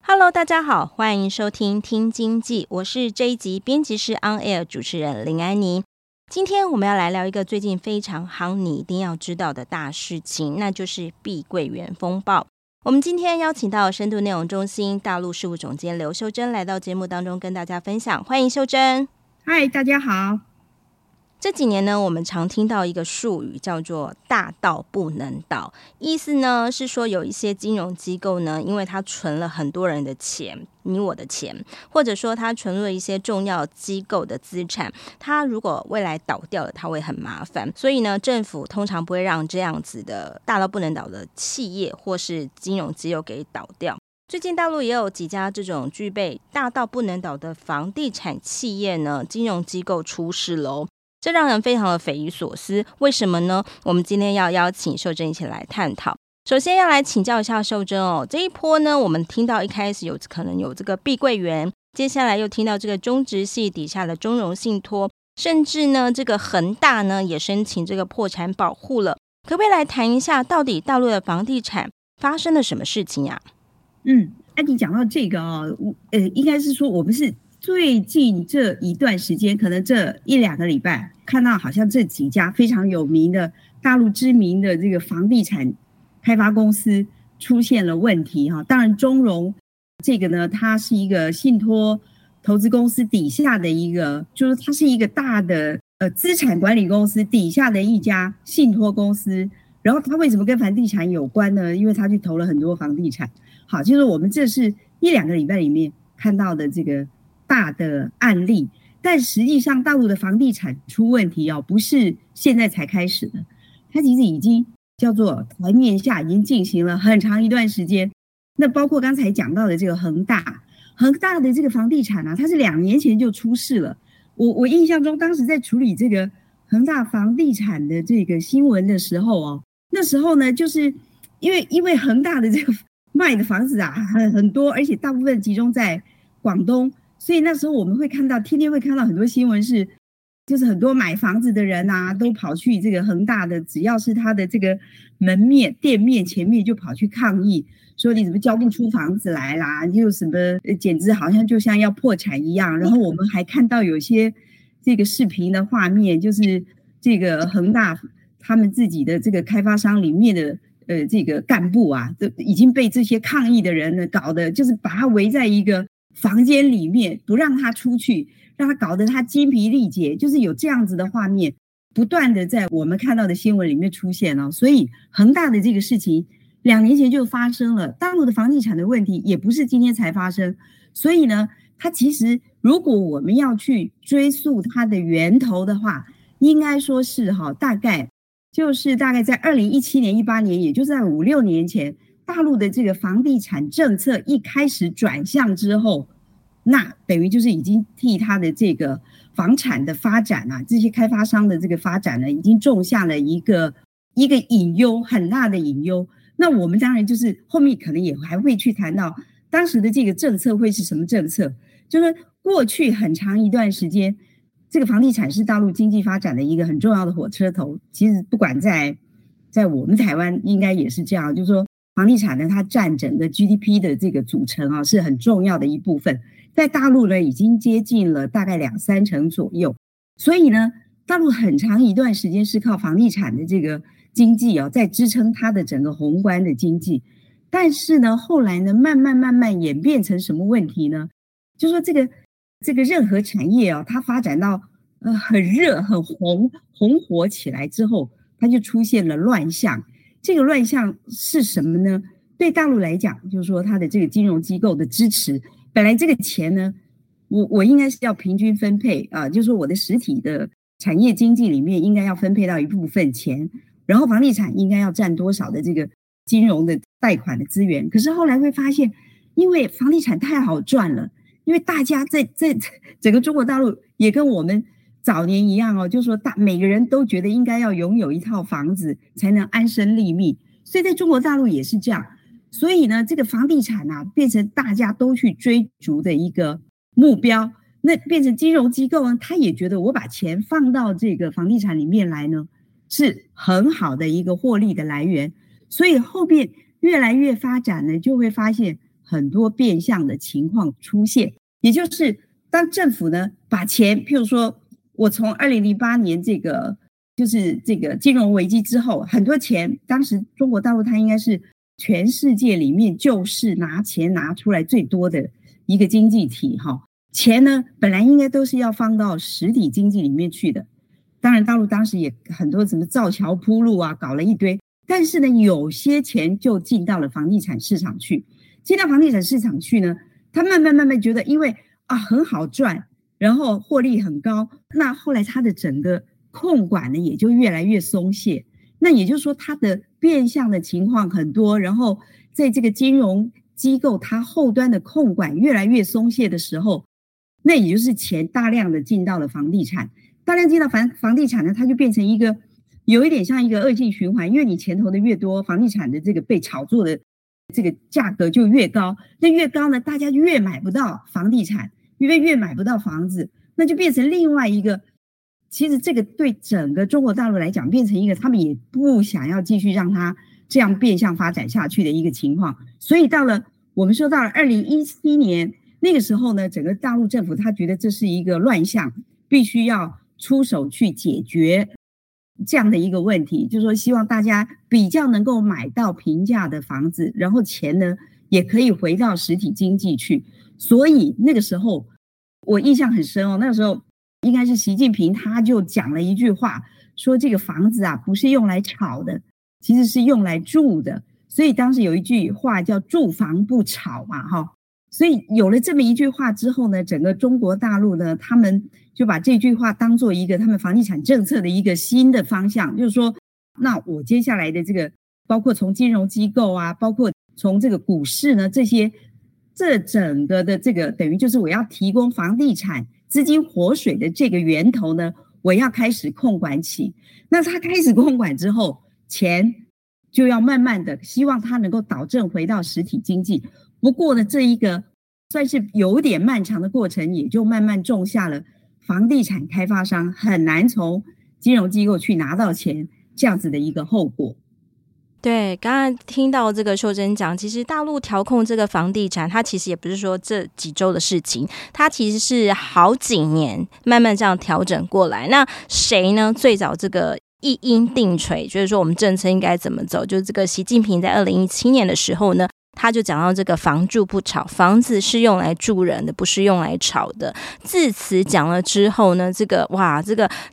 Hello， 大家好，欢迎收听《听经济》，我是这一集编辑室 On Air 主持人林安妮。今天我们要来聊一个最近非常夯，你一定要知道的大事情，那就是碧桂园风暴。我们今天邀请到深度内容中心大陆事务总监刘秀珍来到节目当中跟大家分享，欢迎秀珍。嗨，大家好。这几年呢，我们常听到一个术语叫做大到不能倒，意思呢是说有一些金融机构呢，因为它存了很多人的钱，你我的钱，或者说它存入了一些重要机构的资产，它如果未来倒掉了，它会很麻烦。所以呢，政府通常不会让这样子的大到不能倒的企业或是金融机构给倒掉。最近大陆也有几家这种具备大到不能倒的房地产企业呢，金融机构出事喽。这让人非常的匪夷所思，为什么呢？我们今天要邀请秀珍一起来探讨。首先要来请教一下秀珍哦，这一波呢，我们听到一开始有可能有这个碧桂园，接下来又听到这个中植系底下的中融信托，甚至呢，这个恒大呢也申请这个破产保护了。可不可以来谈一下，到底大陆的房地产发生了什么事情啊？安妮讲到这个应该是说我们是。最近这一段时间，可能这一两个礼拜，看到好像这几家非常有名的大陆知名的这个房地产开发公司出现了问题哈。当然，中融这个呢，它是一个信托投资公司底下的一个，就是它是一个大的资产管理公司底下的一家信托公司。然后它为什么跟房地产有关呢？因为它去投了很多房地产。好，就是我们这是一两个礼拜里面看到的这个。大的案例，但实际上大陆的房地产出问题哦，不是现在才开始的，它其实已经叫做台面下已经进行了很长一段时间。那包括刚才讲到的这个恒大，恒大的这个房地产啊，它是2年前就出事了。我印象中，当时在处理这个恒大房地产的这个新闻的时候哦，那时候呢，就是因为恒大的这个卖的房子啊很多，而且大部分集中在广东。所以那时候我们会看到，天天会看到很多新闻是，就是很多买房子的人啊，都跑去这个恒大的，只要是他的这个门面、店面前面就跑去抗议，说你怎么交不出房子来啦，又什么，简直好像就像要破产一样。然后我们还看到有些这个视频的画面，就是这个恒大他们自己的这个开发商里面的这个干部啊，都已经被这些抗议的人呢搞得，就是把他围在一个。房间里面不让他出去，让他搞得他精疲力竭，就是有这样子的画面不断的在我们看到的新闻里面出现哦。所以恒大的这个事情2年前就发生了，大陆的房地产的问题也不是今天才发生。所以呢，它其实如果我们要去追溯它的源头的话，应该说是大概在2017年、18年，也就是在5、6年前。大陆的这个房地产政策一开始转向之后，那等于就是已经替他的这个房产的发展啊，这些开发商的这个发展呢，已经种下了一个隐忧，很大的隐忧。那我们当然就是后面可能也还会去谈到当时的这个政策会是什么政策，就是过去很长一段时间，这个房地产是大陆经济发展的一个很重要的火车头。其实不管在我们台湾应该也是这样，就是说。房地产呢，它占整个 GDP 的这个组成啊，是很重要的一部分。在大陆呢，已经接近了大概2-3成左右。所以呢，大陆很长一段时间是靠房地产的这个经济啊，在支撑它的整个宏观的经济。但是呢，后来呢，慢慢演变成什么问题呢？就说这个任何产业啊，它发展到很热、很红火起来之后，它就出现了乱象。这个乱象是什么呢？对大陆来讲，就是说它的这个金融机构的支持，本来这个钱呢，我应该是要平均分配啊，就是我的实体的产业经济里面应该要分配到一部分钱，然后房地产应该要占多少的这个金融的贷款的资源。可是后来会发现，因为房地产太好赚了，因为大家在整个中国大陆也跟我们早年一样哦，就说每个人都觉得应该要拥有一套房子才能安身立命，所以在中国大陆也是这样。所以呢，这个房地产啊变成大家都去追逐的一个目标，那变成金融机构呢，他也觉得我把钱放到这个房地产里面来呢，是很好的一个获利的来源。所以后面越来越发展呢，就会发现很多变相的情况出现，也就是当政府呢把钱，譬如说我从2008年这个就是这个金融危机之后，很多钱当时中国大陆它应该是全世界里面就是拿钱拿出来最多的一个经济体哈。钱呢本来应该都是要放到实体经济里面去的，当然大陆当时也很多什么造桥铺路啊，搞了一堆，但是呢有些钱就进到了房地产市场去。进到房地产市场去呢，他慢慢觉得因为很好赚，然后获利很高，那后来他的整个控管呢也就越来越松懈，那也就是说他的变相的情况很多，然后在这个金融机构它后端的控管越来越松懈的时候，那也就是钱大量的进到了房地产，大量进到房地产呢，它就变成一个有一点像一个恶性循环，因为你钱投的越多，房地产的这个被炒作的这个价格就越高，那越高呢，大家越买不到房地产，因为越买不到房子，那就变成另外一个，其实这个对整个中国大陆来讲变成一个他们也不想要继续让它这样变相发展下去的一个情况。所以到了我们说到了2017年那个时候呢，整个大陆政府他觉得这是一个乱象，必须要出手去解决这样的一个问题，就是说希望大家比较能够买到平价的房子，然后钱呢也可以回到实体经济去。所以那个时候我印象很深哦，那个时候应该是习近平他就讲了一句话，说这个房子啊不是用来炒的，其实是用来住的，所以当时有一句话叫住房不炒嘛哈。所以有了这么一句话之后呢，整个中国大陆呢，他们就把这句话当做一个他们房地产政策的一个新的方向，就是说那我接下来的这个包括从金融机构啊，包括从这个股市呢，这些这整个的这个等于就是我要提供房地产资金活水的这个源头呢，我要开始控管起。那他开始控管之后，钱就要慢慢的希望它能够导正回到实体经济。不过呢，这一个算是有点漫长的过程，也就慢慢种下了房地产开发商很难从金融机构去拿到钱这样子的一个后果。对，刚刚听到这个秀珍讲，其实大陆调控这个房地产，它其实也不是说这几周的事情，它其实是好几年慢慢这样调整过来。那谁呢最早这个一因定锤，就是说我们政策应该怎么走，就是这个习近平在2017年的时候呢，他就讲到这个房住不炒，房子是用来住人的，不是用来炒的。自此讲了之后呢，这个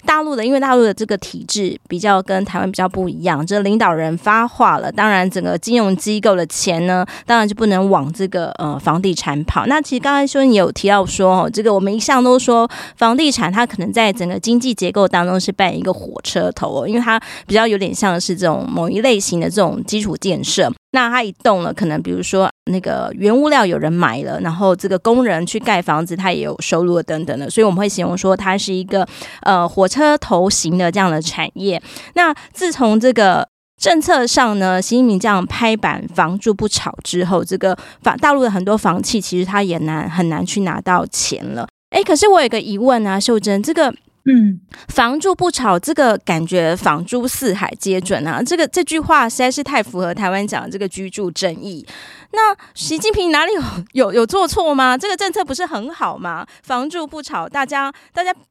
大陆的，因为大陆的这个体制比较跟台湾比较不一样，这领导人发话了，当然整个金融机构的钱呢，当然就不能往这个房地产跑。那其实刚才说你有提到说这个我们一向都说房地产它可能在整个经济结构当中是扮演一个火车头因为它比较有点像是这种某一类型的这种基础建设。那它一动了，可能比如说那个原物料有人买了，然后这个工人去盖房子，他也有收入等等的，所以我们会形容说它是一个火车头型的这样的产业。那自从这个政策上呢，习近平这样拍板房住不炒之后，这个大陆的很多房企其实它也很难去拿到钱了。可是我有一个疑问啊，秀珍，这个房住不炒，这个感觉房住四海皆准啊，这句话实在是太符合台湾讲的这个居住正义。那习近平哪里有做错吗？这个政策不是很好吗？房住不炒，大家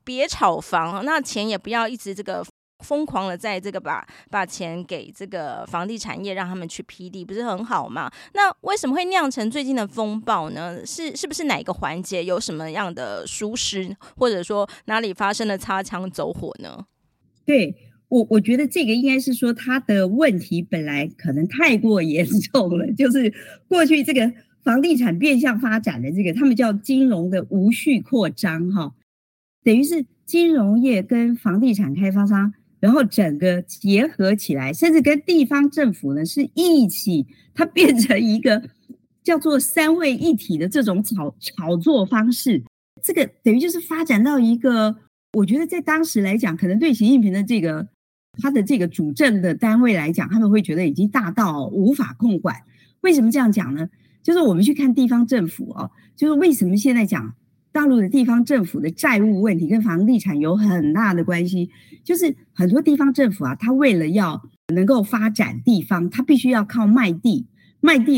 别炒房，那钱也不要一直这个疯狂的在这个把钱给这个房地产业，让他们去批地，不是很好吗？那为什么会酿成最近的风暴呢？是不是哪一个环节有什么样的疏失，或者说哪里发生了擦枪走火呢？对，我觉得这个应该是说他的问题本来可能太过严重了，就是过去这个房地产变相发展的这个他们叫金融的无序扩张等于是金融业跟房地产开发商，然后整个结合起来，甚至跟地方政府呢是一起，它变成一个叫做三位一体的这种炒作方式。这个等于就是发展到一个，我觉得在当时来讲，可能对习近平的这个他的这个主政的单位来讲，他们会觉得已经大到无法控管。为什么这样讲呢？就是我们去看地方政府哦，就是为什么现在讲大陆的地方政府的债务问题跟房地产有很大的关系，就是很多地方政府啊，他为了要能够发展地方，他必须要靠卖地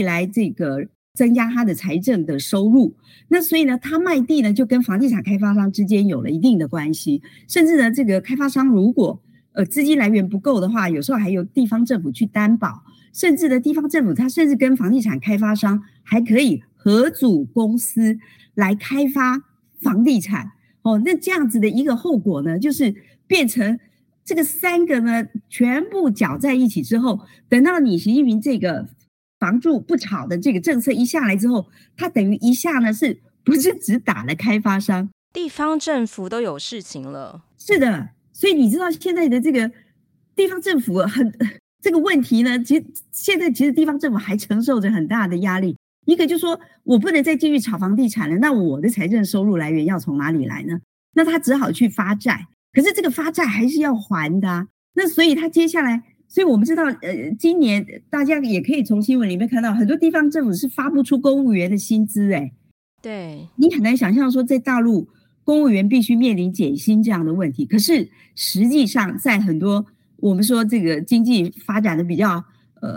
来这个增加他的财政的收入。那所以呢，他卖地呢就跟房地产开发商之间有了一定的关系，甚至呢这个开发商如果资金来源不够的话，有时候还由地方政府去担保，甚至呢地方政府他甚至跟房地产开发商还可以合组公司来开发房地产哦。那这样子的一个后果呢，就是变成这个三个呢全部搅在一起之后，等到你习近平这个房住不炒的这个政策一下来之后，它等于一下呢是不是只打了开发商，地方政府都有事情了。是的，所以你知道现在的这个地方政府这个问题呢，其实现在其实地方政府还承受着很大的压力。一个就说我不能再继续炒房地产了，那我的财政收入来源要从哪里来呢？那他只好去发债，可是这个发债还是要还的啊。那所以他接下来，所以我们知道今年大家也可以从新闻里面看到，很多地方政府是发不出公务员的薪资欸。对，你很难想象说在大陆公务员必须面临减薪这样的问题，可是实际上在很多我们说这个经济发展的比较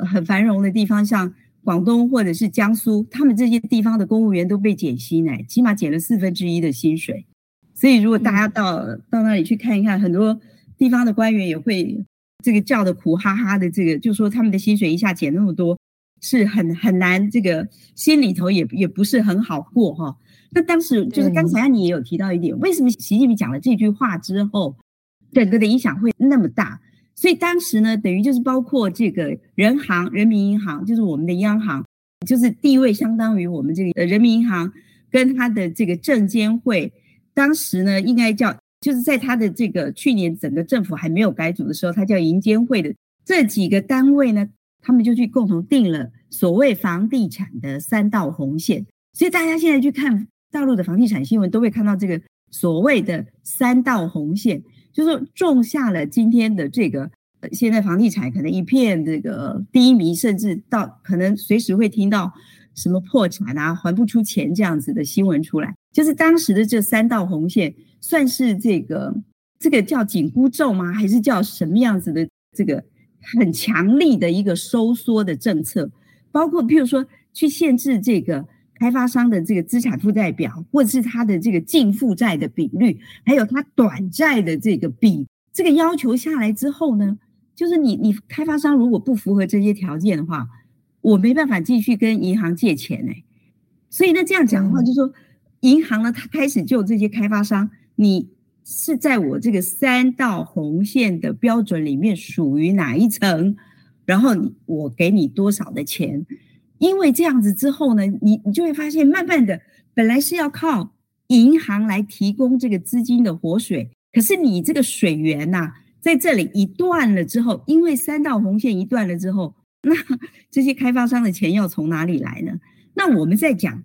很繁荣的地方，像广东或者是江苏，他们这些地方的公务员都被减薪欸，起码减了1/4的薪水。所以如果大家到那里去看一看，很多地方的官员也会这个叫的苦哈哈的，这个就说他们的薪水一下减那么多，是很难，这个心里头也不是很好过哈。那当时就是刚才你也有提到一点，为什么习近平讲了这句话之后，整个的影响会那么大？所以当时呢，等于就是包括这个人行、人民银行，就是我们的央行，就是地位相当于我们这个人民银行跟他的这个证监会，当时呢应该叫，就是在他的这个去年整个政府还没有改组的时候，他叫银监会的这几个单位呢，他们就去共同定了所谓房地产的3道红线。所以大家现在去看大陆的房地产新闻，都会看到这个所谓的3道红线，就是种下了今天的这个现在房地产可能一片这个低迷，甚至到可能随时会听到什么破产啊、还不出钱这样子的新闻出来。就是当时的这3道红线算是这个叫紧箍咒吗？还是叫什么样子的这个很强力的一个收缩的政策？包括譬如说去限制这个开发商的这个资产负债表，或者是他的这个净负债的比率，还有他短债的这个比，这个要求下来之后呢，就是你开发商如果不符合这些条件的话，我没办法继续跟银行借钱欸。所以呢，这样讲的话，就是说银行呢，他开始就这些开发商，你是在我这个3道红线的标准里面属于哪一层，然后我给你多少的钱。因为这样子之后呢，你就会发现慢慢的，本来是要靠银行来提供这个资金的活水，可是你这个水源啊，在这里一断了之后，因为3道红线一断了之后，那这些开发商的钱要从哪里来呢？那我们在讲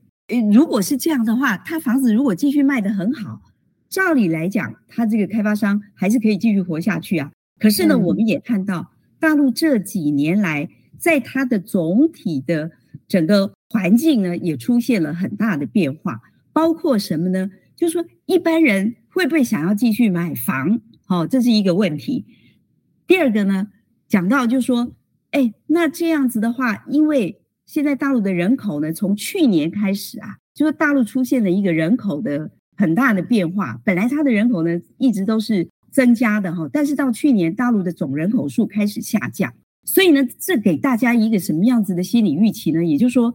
如果是这样的话，他房子如果继续卖得很好，照理来讲他这个开发商还是可以继续活下去啊。可是呢，我们也看到大陆这几年来在他的总体的整个环境呢也出现了很大的变化，包括什么呢？就是说一般人会不会想要继续买房，这是一个问题。第二个呢，讲到就是说那这样子的话，因为现在大陆的人口呢，从去年开始啊，就是大陆出现了一个人口的很大的变化。本来它的人口呢一直都是增加的哈，但是到去年大陆的总人口数开始下降，所以呢，这给大家一个什么样子的心理预期呢？也就是说，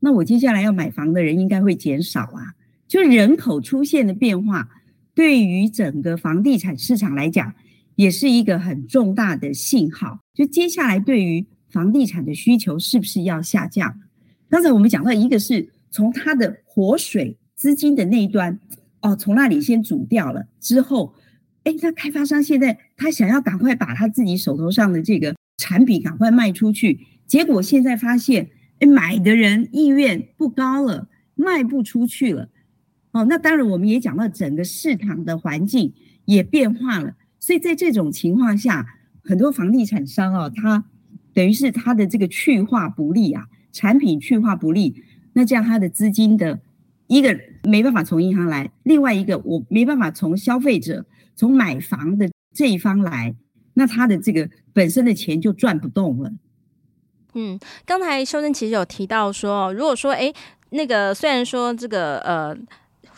那我接下来要买房的人应该会减少啊。就是人口出现的变化，对于整个房地产市场来讲，也是一个很重大的信号。就接下来对于房地产的需求是不是要下降？刚才我们讲到，一个是从它的活水资金的那一端，从那里先煮掉了之后，那开发商现在他想要赶快把他自己手头上的这个产品赶快卖出去，结果现在发现买的人意愿不高了，卖不出去了。那当然我们也讲到整个市场的环境也变化了，所以在这种情况下，很多房地产商他等于是他的这个去化不利啊，产品去化不利，那这样他的资金的一个没办法从银行来，另外一个我没办法从消费者从买房的这一方来，那他的这个本身的钱就赚不动了。刚才秀真其实有提到说，如果说那个虽然说这个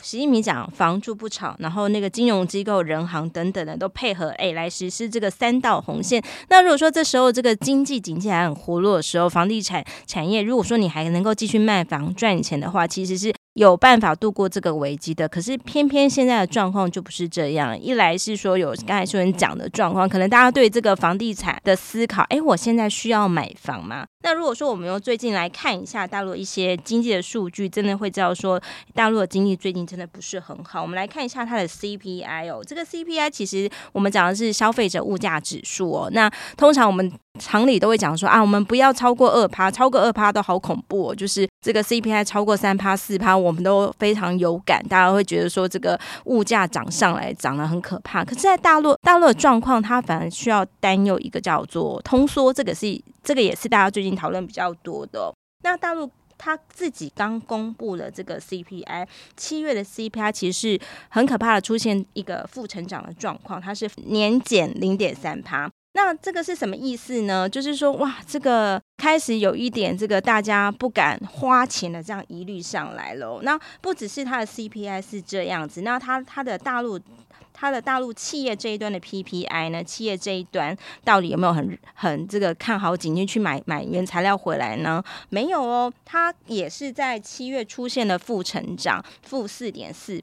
习近平讲房住不炒，然后那个金融机构、人行等等的都配合来实施这个三道红线。那如果说这时候这个经济景气还很活络的时候，房地产产业如果说你还能够继续卖房赚钱的话，其实是有办法度过这个危机的。可是偏偏现在的状况就不是这样，一来是说有刚才秀真讲的状况，可能大家对这个房地产的思考，我现在需要买房吗？那如果说我们用最近来看一下大陆一些经济的数据，真的会知道说大陆的经济最近真的不是很好。我们来看一下它的 CPI 这个 CPI 其实我们讲的是消费者物价指数那通常我们常理都会讲说我们不要超过 2%， 超过 2% 都好恐怖就是这个 CPI 超过 3%、4% 我们都非常有感，大家会觉得说这个物价涨上来涨得很可怕。可是在大陆的状况，它反而需要担忧一个叫做通缩，这个也是大家最近讨论比较多的那大陆他自己刚公布了这个 CPI， 7月的 CPI 其实是很可怕的，出现一个负成长的状况，它是年减 0.3%。那这个是什么意思呢？就是说哇，这个开始有一点这个大家不敢花钱的这样疑虑上来了那不只是它的 CPI 是这样子，那它的大陆企业这一端的 PPI 呢，企业这一端到底有没有很这个看好景气去买原材料回来呢？没有它也是在7月出现了负成长，负 4.4%。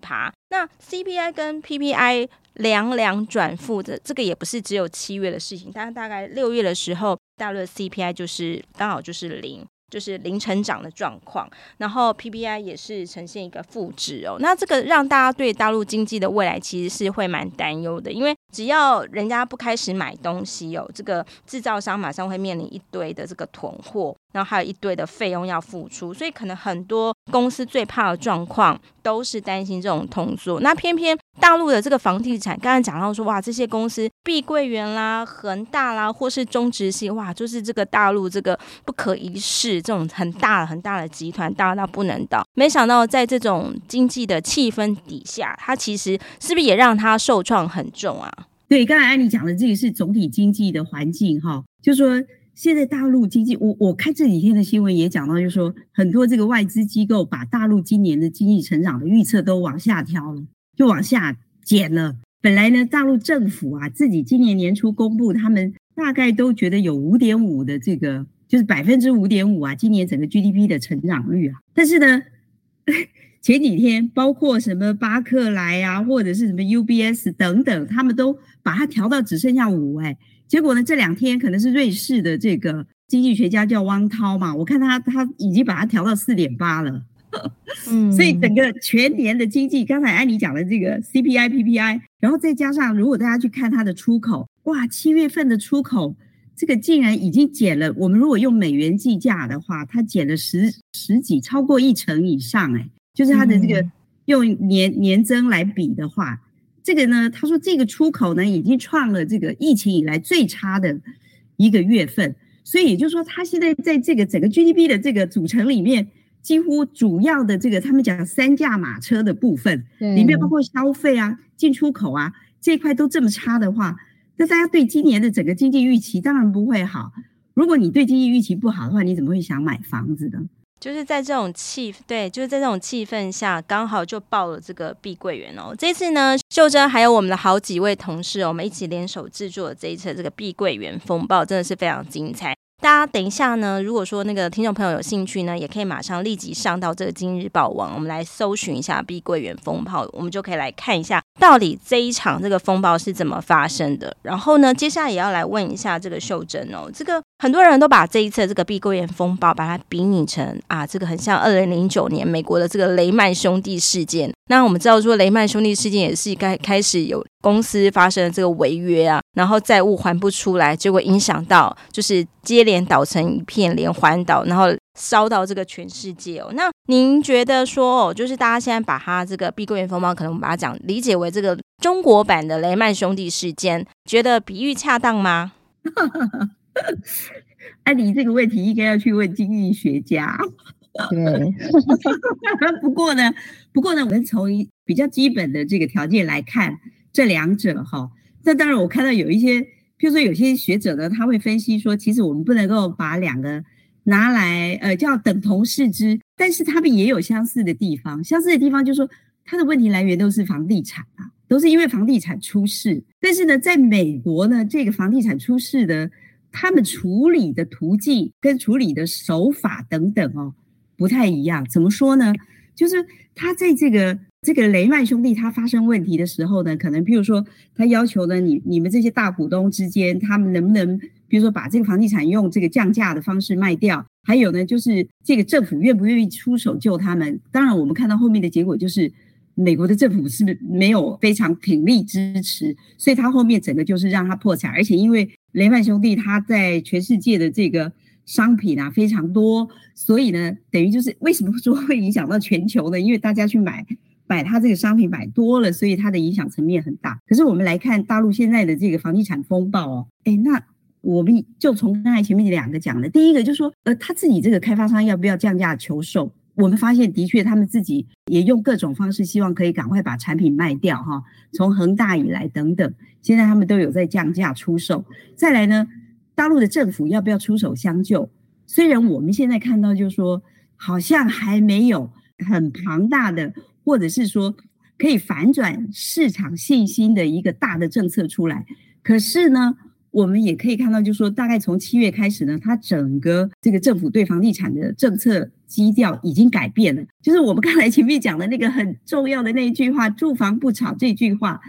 那 CPI 跟 PPI 两转负的，这个也不是只有7月的事情，但大概6月的时候，大陆的 CPI 就是刚好就是0，就是零成长的状况，然后 PPI 也是呈现一个负值那这个让大家对大陆经济的未来其实是会蛮担忧的，因为只要人家不开始买东西这个制造商马上会面临一堆的这个囤货，然后还有一堆的费用要付出，所以可能很多公司最怕的状况都是担心这种通缩。那偏偏大陆的这个房地产，刚才讲到说哇，这些公司碧桂园啦、恒大啦，或是中植系，哇，就是这个大陆这个不可一世这种很大的集团，大到不能倒。没想到在这种经济的气氛底下，它其实是不是也让它受创很重啊？对，刚才安妮讲的这个是总体经济的环境就说现在大陆经济，我看这几天的新闻也讲到，就是说很多这个外资机构把大陆今年的经济成长的预测都往下调了，就往下减了。本来呢，大陆政府自己今年年初公布，他们大概都觉得有 5.5 的这个，就是 5.5% 今年整个 GDP 的成长率但是呢，前几天包括什么巴克莱或者是什么 UBS 等等，他们都把它调到只剩下5%结果呢，这两天可能是瑞士的这个经济学家叫汪涛嘛，我看他已经把它调到 4.8 了所以整个全年的经济，刚才安妮讲的这个 CPI PPI， 然后再加上如果大家去看它的出口，哇，7月份的出口这个竟然已经减了，我们如果用美元计价的话，它减了十几超过1成以上就是它的这个用年增来比的话，这个呢，他说这个出口呢已经创了这个疫情以来最差的一个月份，所以也就是说，他现在在这个整个 GDP 的这个组成里面，几乎主要的这个他们讲三驾马车的部分，里面包括消费进出口这一块都这么差的话，那大家对今年的整个经济预期当然不会好。如果你对经济预期不好的话，你怎么会想买房子呢？就是在这种气氛下，刚好就爆了这个碧桂园这次呢，秀真还有我们的好几位同事我们一起联手制作的这一次这个碧桂园风暴真的是非常精彩。大家等一下呢，如果说那个听众朋友有兴趣呢，也可以马上立即上到这个今日报网，我们来搜寻一下碧桂园风暴，我们就可以来看一下到底这一场这个风暴是怎么发生的。然后呢，接下来也要来问一下这个秀珍哦，这个很多人都把这一次这个碧桂园风暴把它比拟成啊，这个很像2009年美国的这个雷曼兄弟事件。那我们知道说雷曼兄弟事件也是开始有公司发生了这个违约啊，然后债务还不出来，结果影响到就是接连倒成一片，连环倒，然后烧到这个全世界哦。那您觉得说哦，就是大家现在把它这个碧桂园风暴，可能我们把它讲理解为这个中国版的雷曼兄弟事件，觉得比喻恰当吗？安妮这个问题应该要去问经济学家。对，不过呢，我们从比较基本的这个条件来看这两者哈。那当然，我看到有一些，譬如说有些学者呢，他会分析说，其实我们不能够把两个拿来叫等同视之，但是他们也有相似的地方。相似的地方就是说，它的问题来源都是房地产啊，都是因为房地产出事。但是呢，在美国呢，这个房地产出事的，他们处理的途径跟处理的手法等等哦，不太一样。怎么说呢？就是他在这个雷曼兄弟他发生问题的时候呢，可能譬如说他要求呢，你们这些大股东之间，他们能不能比如说把这个房地产用这个降价的方式卖掉，还有呢就是这个政府愿不愿意出手救他们。当然我们看到后面的结果就是美国的政府是没有非常鼎力支持，所以他后面整个就是让他破产。而且因为雷曼兄弟他在全世界的这个商品啊非常多，所以呢等于就是为什么说会影响到全球呢？因为大家去买它这个商品买多了，所以它的影响层面很大。可是我们来看大陆现在的这个房地产风暴哦，那我们就从刚才前面两个讲的，第一个就是说，他自己这个开发商要不要降价求售？我们发现的确他们自己也用各种方式，希望可以赶快把产品卖掉哈。从恒大以来等等，现在他们都有在降价出售。再来呢，大陆的政府要不要出手相救？虽然我们现在看到就是说，好像还没有很庞大的，或者是说可以反转市场信心的一个大的政策出来，可是呢我们也可以看到就是说，大概从7月开始呢，它整个这个政府对房地产的政策基调已经改变了。就是我们刚才前面讲的那个很重要的那一句话，住房不炒这句话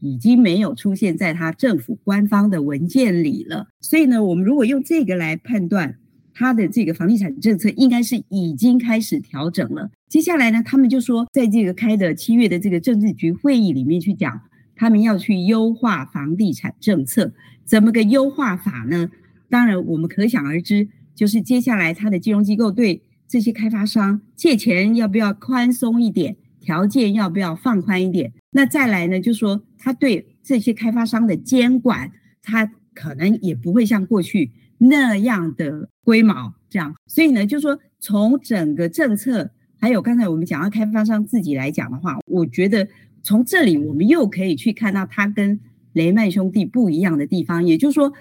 已经没有出现在它政府官方的文件里了。所以呢，我们如果用这个来判断它的这个房地产政策，应该是已经开始调整了。接下来呢，他们就说在这个开的7月的这个政治局会议里面去讲，他们要去优化房地产政策。怎么个优化法呢？当然我们可想而知，就是接下来他的金融机构对这些开发商借钱要不要宽松一点，条件要不要放宽一点。那再来呢，就说他对这些开发商的监管，他可能也不会像过去那样的龟毛这样。所以呢，就说从整个政策还有刚才我们讲到开发商自己来讲的话，我觉得从这里我们又可以去看到它跟雷曼兄弟不一样的地方。也就是说，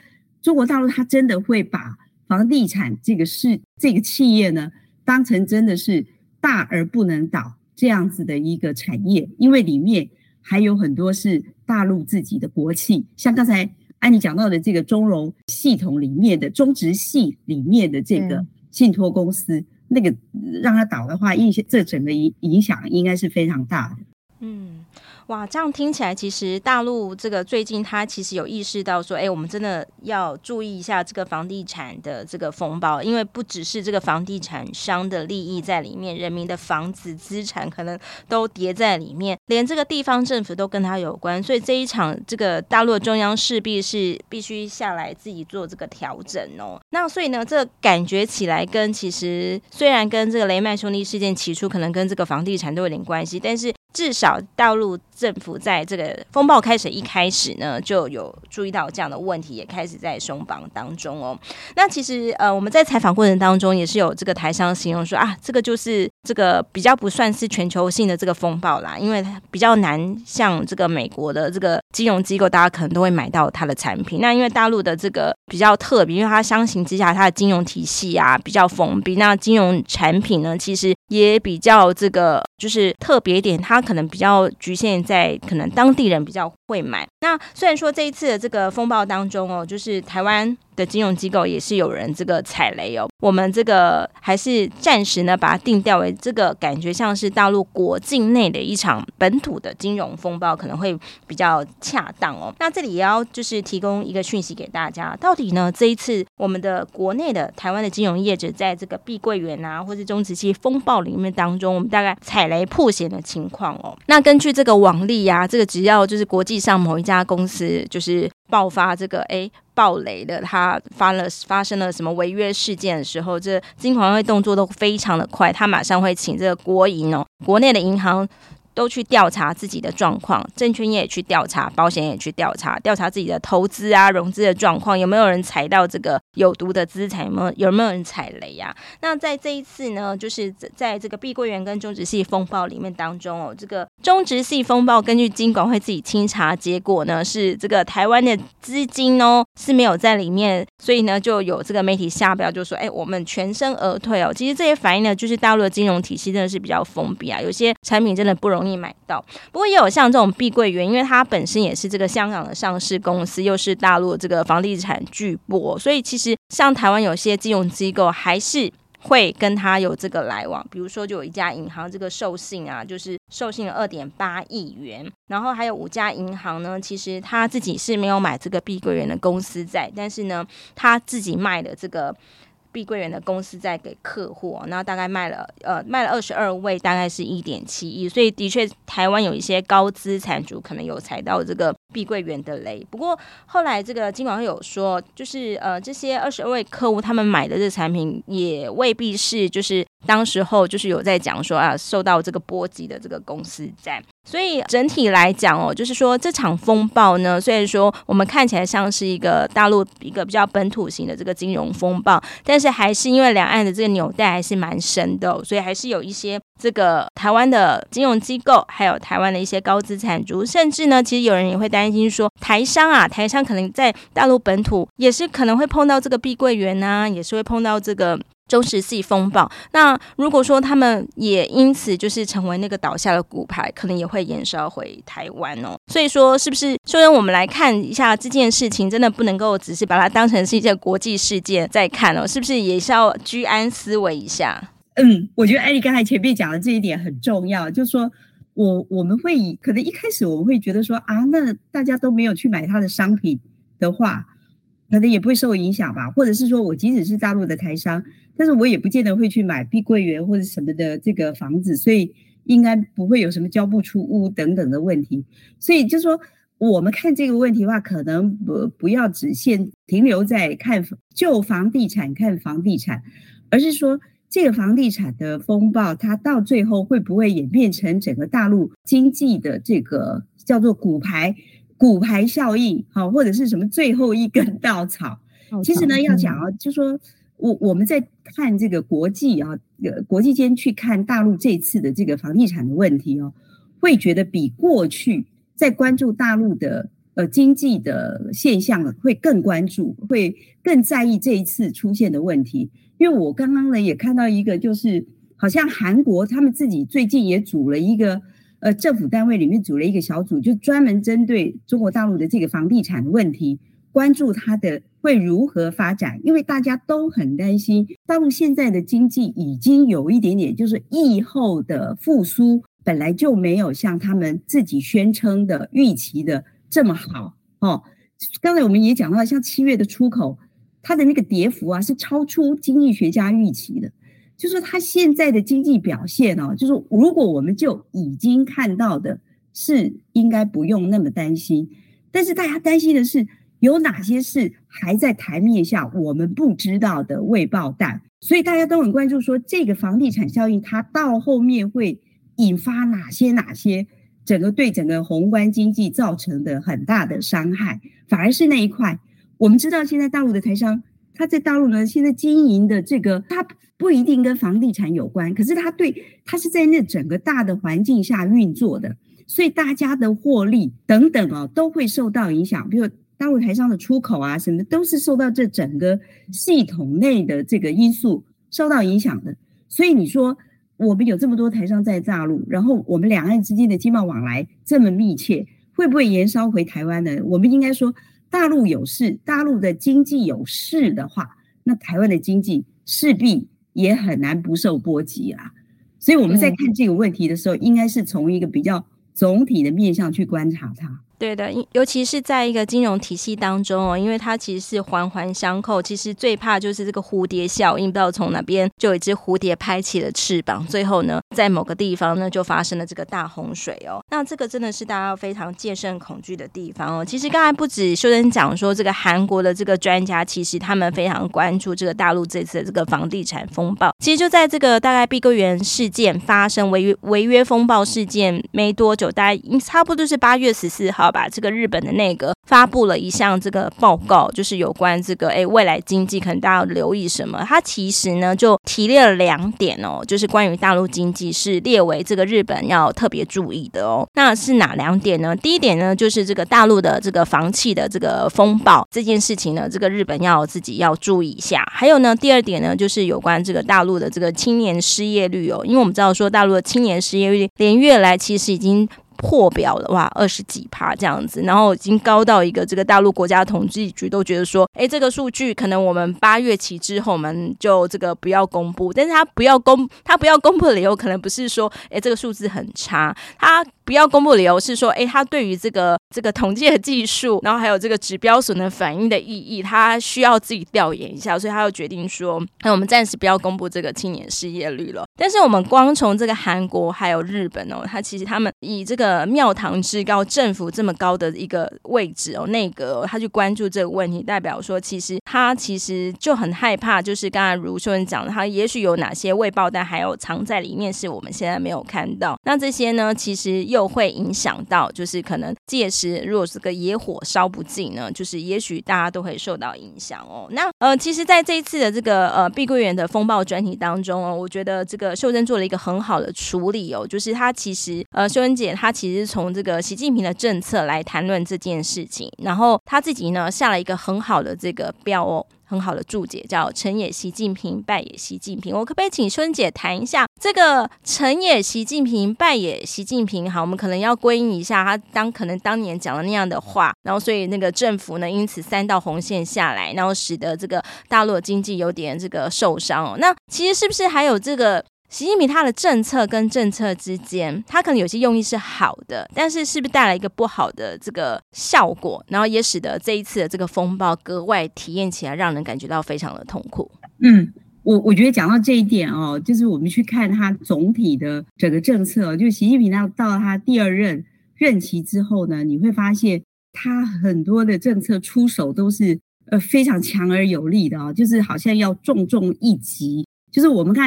中国大陆它真的会把房地产这个企业呢当成真的是大而不能倒这样子的一个产业，因为里面还有很多是大陆自己的国企，像刚才安妮讲到的这个中融系统里面的中植系里面的这个信托公司，那个让它倒的话，这整个影响应该是非常大的。嗯，哇，这样听起来，其实大陆这个最近它其实有意识到说，我们真的要注意一下这个房地产的这个风暴，因为不只是这个房地产商的利益在里面，人民的房子资产可能都叠在里面，连这个地方政府都跟它有关，所以这一场这个大陆的中央势必是必须下来自己做这个调整哦。那所以呢，这个感觉起来跟其实虽然跟这个雷曼兄弟事件起初可能跟这个房地产都有点关系，但是至少大陆政府在这个风暴开始一开始呢，就有注意到这样的问题，也开始在松绑当中哦。那其实我们在采访过程当中也是有这个台商形容说啊，这个就是这个比较不算是全球性的这个风暴啦，因为它比较难像这个美国的这个金融机构，大家可能都会买到它的产品。那因为大陆的这个比较特别，因为它相形之下它的金融体系啊比较封闭，那金融产品呢其实也比较这个就是特别一点，它可能比较局限在可能当地人比较会买。那虽然说这一次的这个风暴当中哦，就是台湾的金融机构也是有人这个踩雷哦，我们这个还是暂时呢把它定调为这个感觉像是大陆国境内的一场本土的金融风暴可能会比较恰当哦。那这里也要就是提供一个讯息给大家，到底呢这一次我们的国内的台湾的金融业者在这个碧桂园啊或是中植系风暴里面当中，我们大概踩雷破险的情况哦。那根据这个网例啊，这个只要就是国际上某一家公司就是爆发这个暴雷的，它发生了什么违约事件的时候，这金管会动作都非常的快，它马上会请这个国营哦，国内的银行都去调查自己的状况，证券业也去调查，保险也去调查，调查自己的投资啊融资的状况，有没有人踩到这个有毒的资产，有没有人踩雷啊。那在这一次呢，就是在这个碧桂园跟中植系风暴里面当中哦，这个中植系风暴根据金管会自己清查结果呢，是这个台湾的资金哦是没有在里面，所以呢就有这个媒体下标就说我们全身而退哦。其实这些反映呢就是大陆的金融体系真的是比较封闭啊，有些产品真的不容易买到。不过也有像这种碧桂园，因为它本身也是这个香港的上市公司，又是大陆这个房地产巨擘，所以其实像台湾有些金融机构还是会跟他有这个来往。比如说就有一家银行这个授信啊，就是授信了 2.8 亿元，然后还有5家银行呢，其实他自己是没有买这个碧桂园的公司债，但是呢他自己卖的这个碧桂园的公司在给客户，那大概卖了22位，大概是 1.7 亿，所以的确台湾有一些高资产族可能有踩到这个碧桂园的雷。不过后来这个金管会有说，就是这些22位客户他们买的这个产品也未必是就是当时候就是有在讲说受到这个波及的这个公司债。所以整体来讲哦，就是说这场风暴呢，虽然说我们看起来像是一个大陆一个比较本土型的这个金融风暴，但是还是因为两岸的这个纽带还是蛮深的哦，所以还是有一些这个台湾的金融机构，还有台湾的一些高资产族，甚至呢，其实有人也会担心说，台商可能在大陆本土也是可能会碰到这个碧桂园啊，也是会碰到这个中植系风暴。那如果说他们也因此就是成为那个倒下的骨牌，可能也会延烧回台湾哦。所以说是不是首先我们来看一下这件事情，真的不能够只是把它当成是一件国际事件再看哦，是不是也是要居安思危一下？我觉得艾莉刚才前面讲的这一点很重要，就是说我们会可能一开始我们会觉得说那大家都没有去买他的商品的话，可能也不会受影响吧，或者是说我即使是大陆的台商，但是我也不见得会去买碧桂园或者什么的这个房子，所以应该不会有什么交不出屋等等的问题。所以就是说我们看这个问题的话，可能不要只限停留在看房地产，而是说这个房地产的风暴它到最后会不会演变成整个大陆经济的这个叫做骨牌效应，或者是什么最后一根稻草。其实呢要讲就是说我们在看这个国际间去看大陆这次的这个房地产的问题会觉得比过去在关注大陆的经济的现象会更关注，会更在意这一次出现的问题。因为我刚刚呢也看到一个，就是好像韩国他们自己最近也组了一个政府单位里面组了一个小组，就专门针对中国大陆的这个房地产的问题，关注它的会如何发展。因为大家都很担心大陆现在的经济已经有一点点就是疫后的复苏本来就没有像他们自己宣称的预期的这么好刚才我们也讲到像7月的出口，它的那个跌幅是超出经济学家预期的，就是它现在的经济表现就是如果我们就已经看到的是应该不用那么担心，但是大家担心的是有哪些是还在台面下我们不知道的未爆弹，所以大家都很关注说这个房地产效应它到后面会引发哪些整个对整个宏观经济造成的很大的伤害。反而是那一块我们知道现在大陆的台商他在大陆呢现在经营的这个他不一定跟房地产有关，可是他是在那整个大的环境下运作的，所以大家的获利等等都会受到影响。比如大陆台商的出口什么都是受到这整个系统内的这个因素受到影响的。所以你说我们有这么多台商在大陆，然后我们两岸之间的经贸往来这么密切，会不会延烧回台湾呢？我们应该说大陆有事，大陆的经济有事的话，那台湾的经济势必也很难不受波及啊。所以我们在看这个问题的时候，应该是从一个比较总体的面向去观察它。对的，尤其是在一个金融体系当中哦，因为它其实是环环相扣，其实最怕就是这个蝴蝶效应，不知道从哪边就有一只蝴蝶拍起了翅膀，最后呢在某个地方呢就发生了这个大洪水哦。那这个真的是大家非常戒慎恐惧的地方哦。其实刚才不止秀珍讲说这个韩国的这个专家，其实他们非常关注这个大陆这次的这个房地产风暴。其实就在这个大概碧桂园事件发生违约风暴事件没多久，大概差不多是8月14号把这个日本的内阁发布了一项这个报告，就是有关这个未来经济可能大家要留意什么。它其实呢就提列了2点哦，就是关于大陆经济是列为这个日本要特别注意的哦。那是哪2点呢？第一点呢就是这个大陆的这个房企的这个风暴这件事情呢，这个日本要自己要注意一下。还有呢第2点呢就是有关这个大陆的这个青年失业率哦，因为我们知道说大陆的青年失业率连月来其实已经破表了，哇，20几%这样子，然后已经高到一个这个大陆国家统计局都觉得说，哎，这个数据可能我们8月起之后我们就这个不要公布，但是他不要公布的理由可能不是说，哎，这个数字很差，他不要公布理由是说，哎，他对于这个统计的技术，然后还有这个指标所能反映的意义，他需要自己调研一下，所以他就决定说，哎，我们暂时不要公布这个青年失业率了。但是我们光从这个韩国还有日本哦，他其实他们以这个庙堂之高，政府这么高的一个位置哦，内阁哦，他去关注这个问题，代表说其实他其实就很害怕，就是刚才如秀恩讲的，他也许有哪些未爆弹还有藏在里面是我们现在没有看到，那这些呢其实又会影响到，就是可能届时如果这个野火烧不尽呢，就是也许大家都会受到影响哦。那其实在这一次的这个碧桂园的风暴专题当中哦，我觉得这个秀珍做了一个很好的处理哦，就是她其实秀珍姐她其实从这个习近平的政策来谈论这件事情，然后她自己呢下了一个很好的这个标哦。很好的注解叫成也习近平，败也习近平。我可不可以请秀恩姐谈一下这个成也习近平，败也习近平？好，我们可能要归因一下他可能当年讲了那样的话，然后所以那个政府呢因此3道红线下来，然后使得这个大陆的经济有点这个受伤哦。那其实是不是还有这个习近平他的政策跟政策之间，他可能有些用意是好的，但是是不是带来一个不好的这个效果，然后也使得这一次的这个风暴格外体验起来让人感觉到非常的痛苦。我觉得讲到这一点哦，就是我们去看他总体的整个政策，就习近平到他第2任期之后呢，你会发现他很多的政策出手都是非常强而有力的哦，就是好像要重重一击。就是我们刚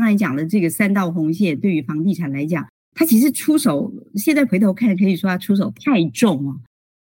才讲的这个3道红线对于房地产来讲，它其实出手，现在回头看可以说它出手太重了，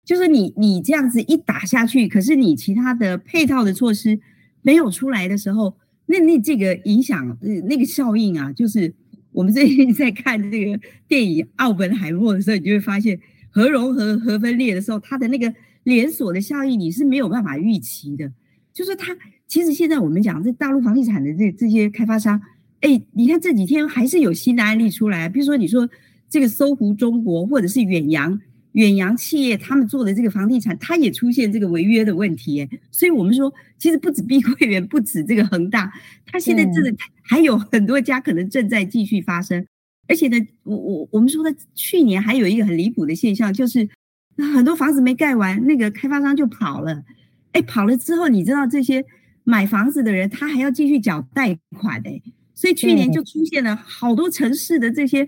就是你这样子一打下去，可是你其他的配套的措施没有出来的时候，那这个影响那个效应啊，就是我们最近在看这个电影《奥本海默》的时候，你就会发现核融合核分裂的时候，它的那个连锁的效应你是没有办法预期的，就是它其实现在我们讲这大陆房地产的这些开发商，哎，你看这几天还是有新的案例出来，比如说你说这个搜狐中国或者是远洋企业他们做的这个房地产，它也出现这个违约的问题耶。所以我们说其实不止碧桂园，不止这个恒大，它现在真的还有很多家可能正在继续发生。而且呢我们说的去年还有一个很离谱的现象，就是很多房子没盖完，那个开发商就跑了，哎，跑了之后你知道这些买房子的人他还要继续缴贷款的，所以去年就出现了好多城市的这些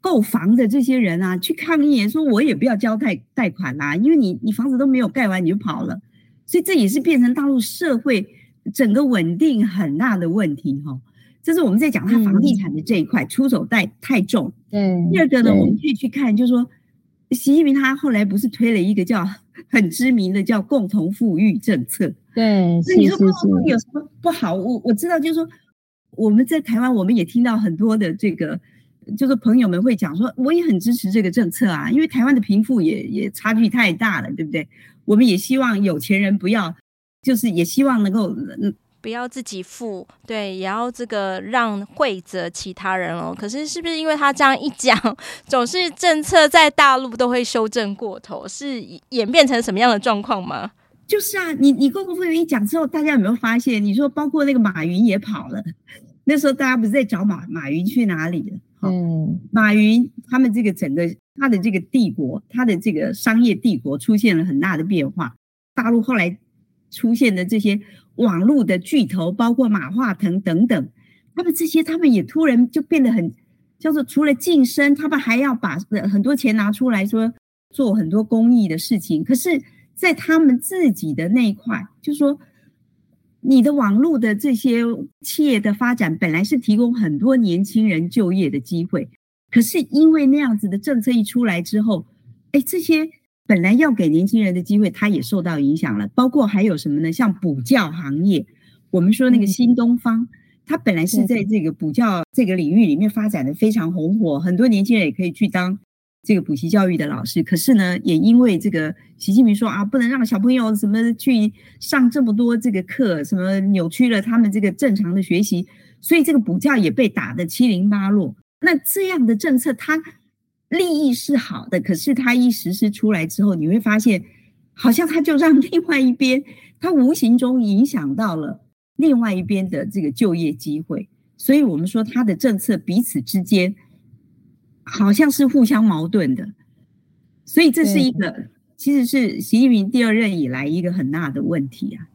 购房的这些人啊，去抗议说我也不要交贷款啦，因为你房子都没有盖完你就跑了，所以这也是变成大陆社会整个稳定很大的问题哦。这是我们在讲他房地产的这一块出手太重。对，第二个呢，我们去看就是说习近平他后来不是推了一个叫很知名的叫共同富裕政策。对，那你说共同富裕有什么不好？我知道，就是说我们在台湾，我们也听到很多的这个，就是朋友们会讲说，我也很支持这个政策啊，因为台湾的贫富也差距太大了，对不对？我们也希望有钱人不要，就是也希望能够不要自己付，对，也要这个让惠泽其他人哦。可是是不是因为他这样一讲，总是政策在大陆都会修正过头，是演变成什么样的状况吗？就是啊，你郭副委员一讲之后，大家有没有发现？你说包括那个马云也跑了，那时候大家不是在找马云去哪里了？嗯，马云他们这个整个他的这个帝国，他的这个商业帝国出现了很大的变化。大陆后来出现的这些网络的巨头，包括马化腾等等，他们这些他们也突然就变得很叫做除了晋升，他们还要把很多钱拿出来说做很多公益的事情。可是在他们自己的那一块，就说你的网络的这些企业的发展本来是提供很多年轻人就业的机会，可是因为那样子的政策一出来之后，这些本来要给年轻人的机会它也受到影响了。包括还有什么呢？像补教行业，我们说那个新东方，它本来是在这个补教这个领域里面发展的非常红火，很多年轻人也可以去当这个补习教育的老师。可是呢，也因为这个习近平说啊，不能让小朋友什么去上这么多这个课，什么扭曲了他们这个正常的学习，所以这个补教也被打得七零八落。那这样的政策它利益是好的，可是它一实施出来之后，你会发现好像它就让另外一边，它无形中影响到了另外一边的这个就业机会。所以我们说它的政策彼此之间好像是互相矛盾的。所以这是一个其实是习近平第二任以来一个很大的问题啊。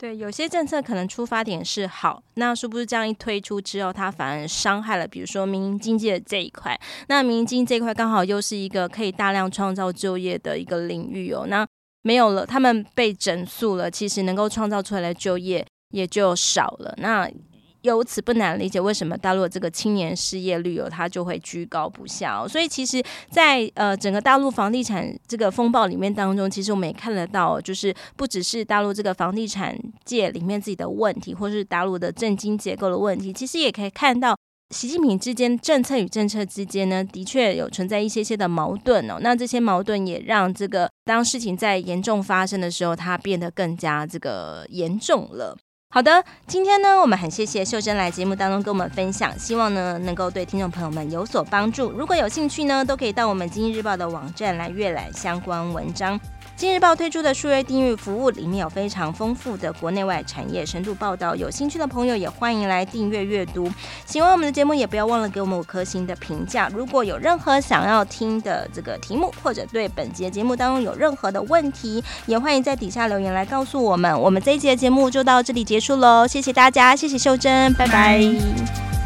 对，有些政策可能出发点是好，那是不是这样一推出之后，它反而伤害了比如说民营经济的这一块？那民营经济这一块刚好又是一个可以大量创造就业的一个领域哦。那没有了，他们被整肃了，其实能够创造出来的就业也就少了。那由此不难理解为什么大陆的这个青年失业率哦，它就会居高不下哦。所以其实在整个大陆房地产这个风暴里面当中，其实我们也看得到哦，就是不只是大陆这个房地产界里面自己的问题，或是大陆的政经结构的问题，其实也可以看到习近平之间政策与政策之间呢，的确有存在一些些的矛盾哦。那这些矛盾也让这个当事情在严重发生的时候，它变得更加这个严重了。好的，今天呢我们很谢谢秀珍来节目当中跟我们分享，希望呢能够对听众朋友们有所帮助。如果有兴趣呢，都可以到我们今日日报的网站来阅览相关文章。今日日报推出的数位订阅服务里面有非常丰富的国内外产业深度报道，有兴趣的朋友也欢迎来订阅阅读。喜欢我们的节目也不要忘了给我们5颗星的评价。如果有任何想要听的这个题目，或者对本节节目当中有任何的问题，也欢迎在底下留言来告诉我们。我们这一集的节目就到这里结束喽，谢谢大家，谢谢秀珍，拜拜。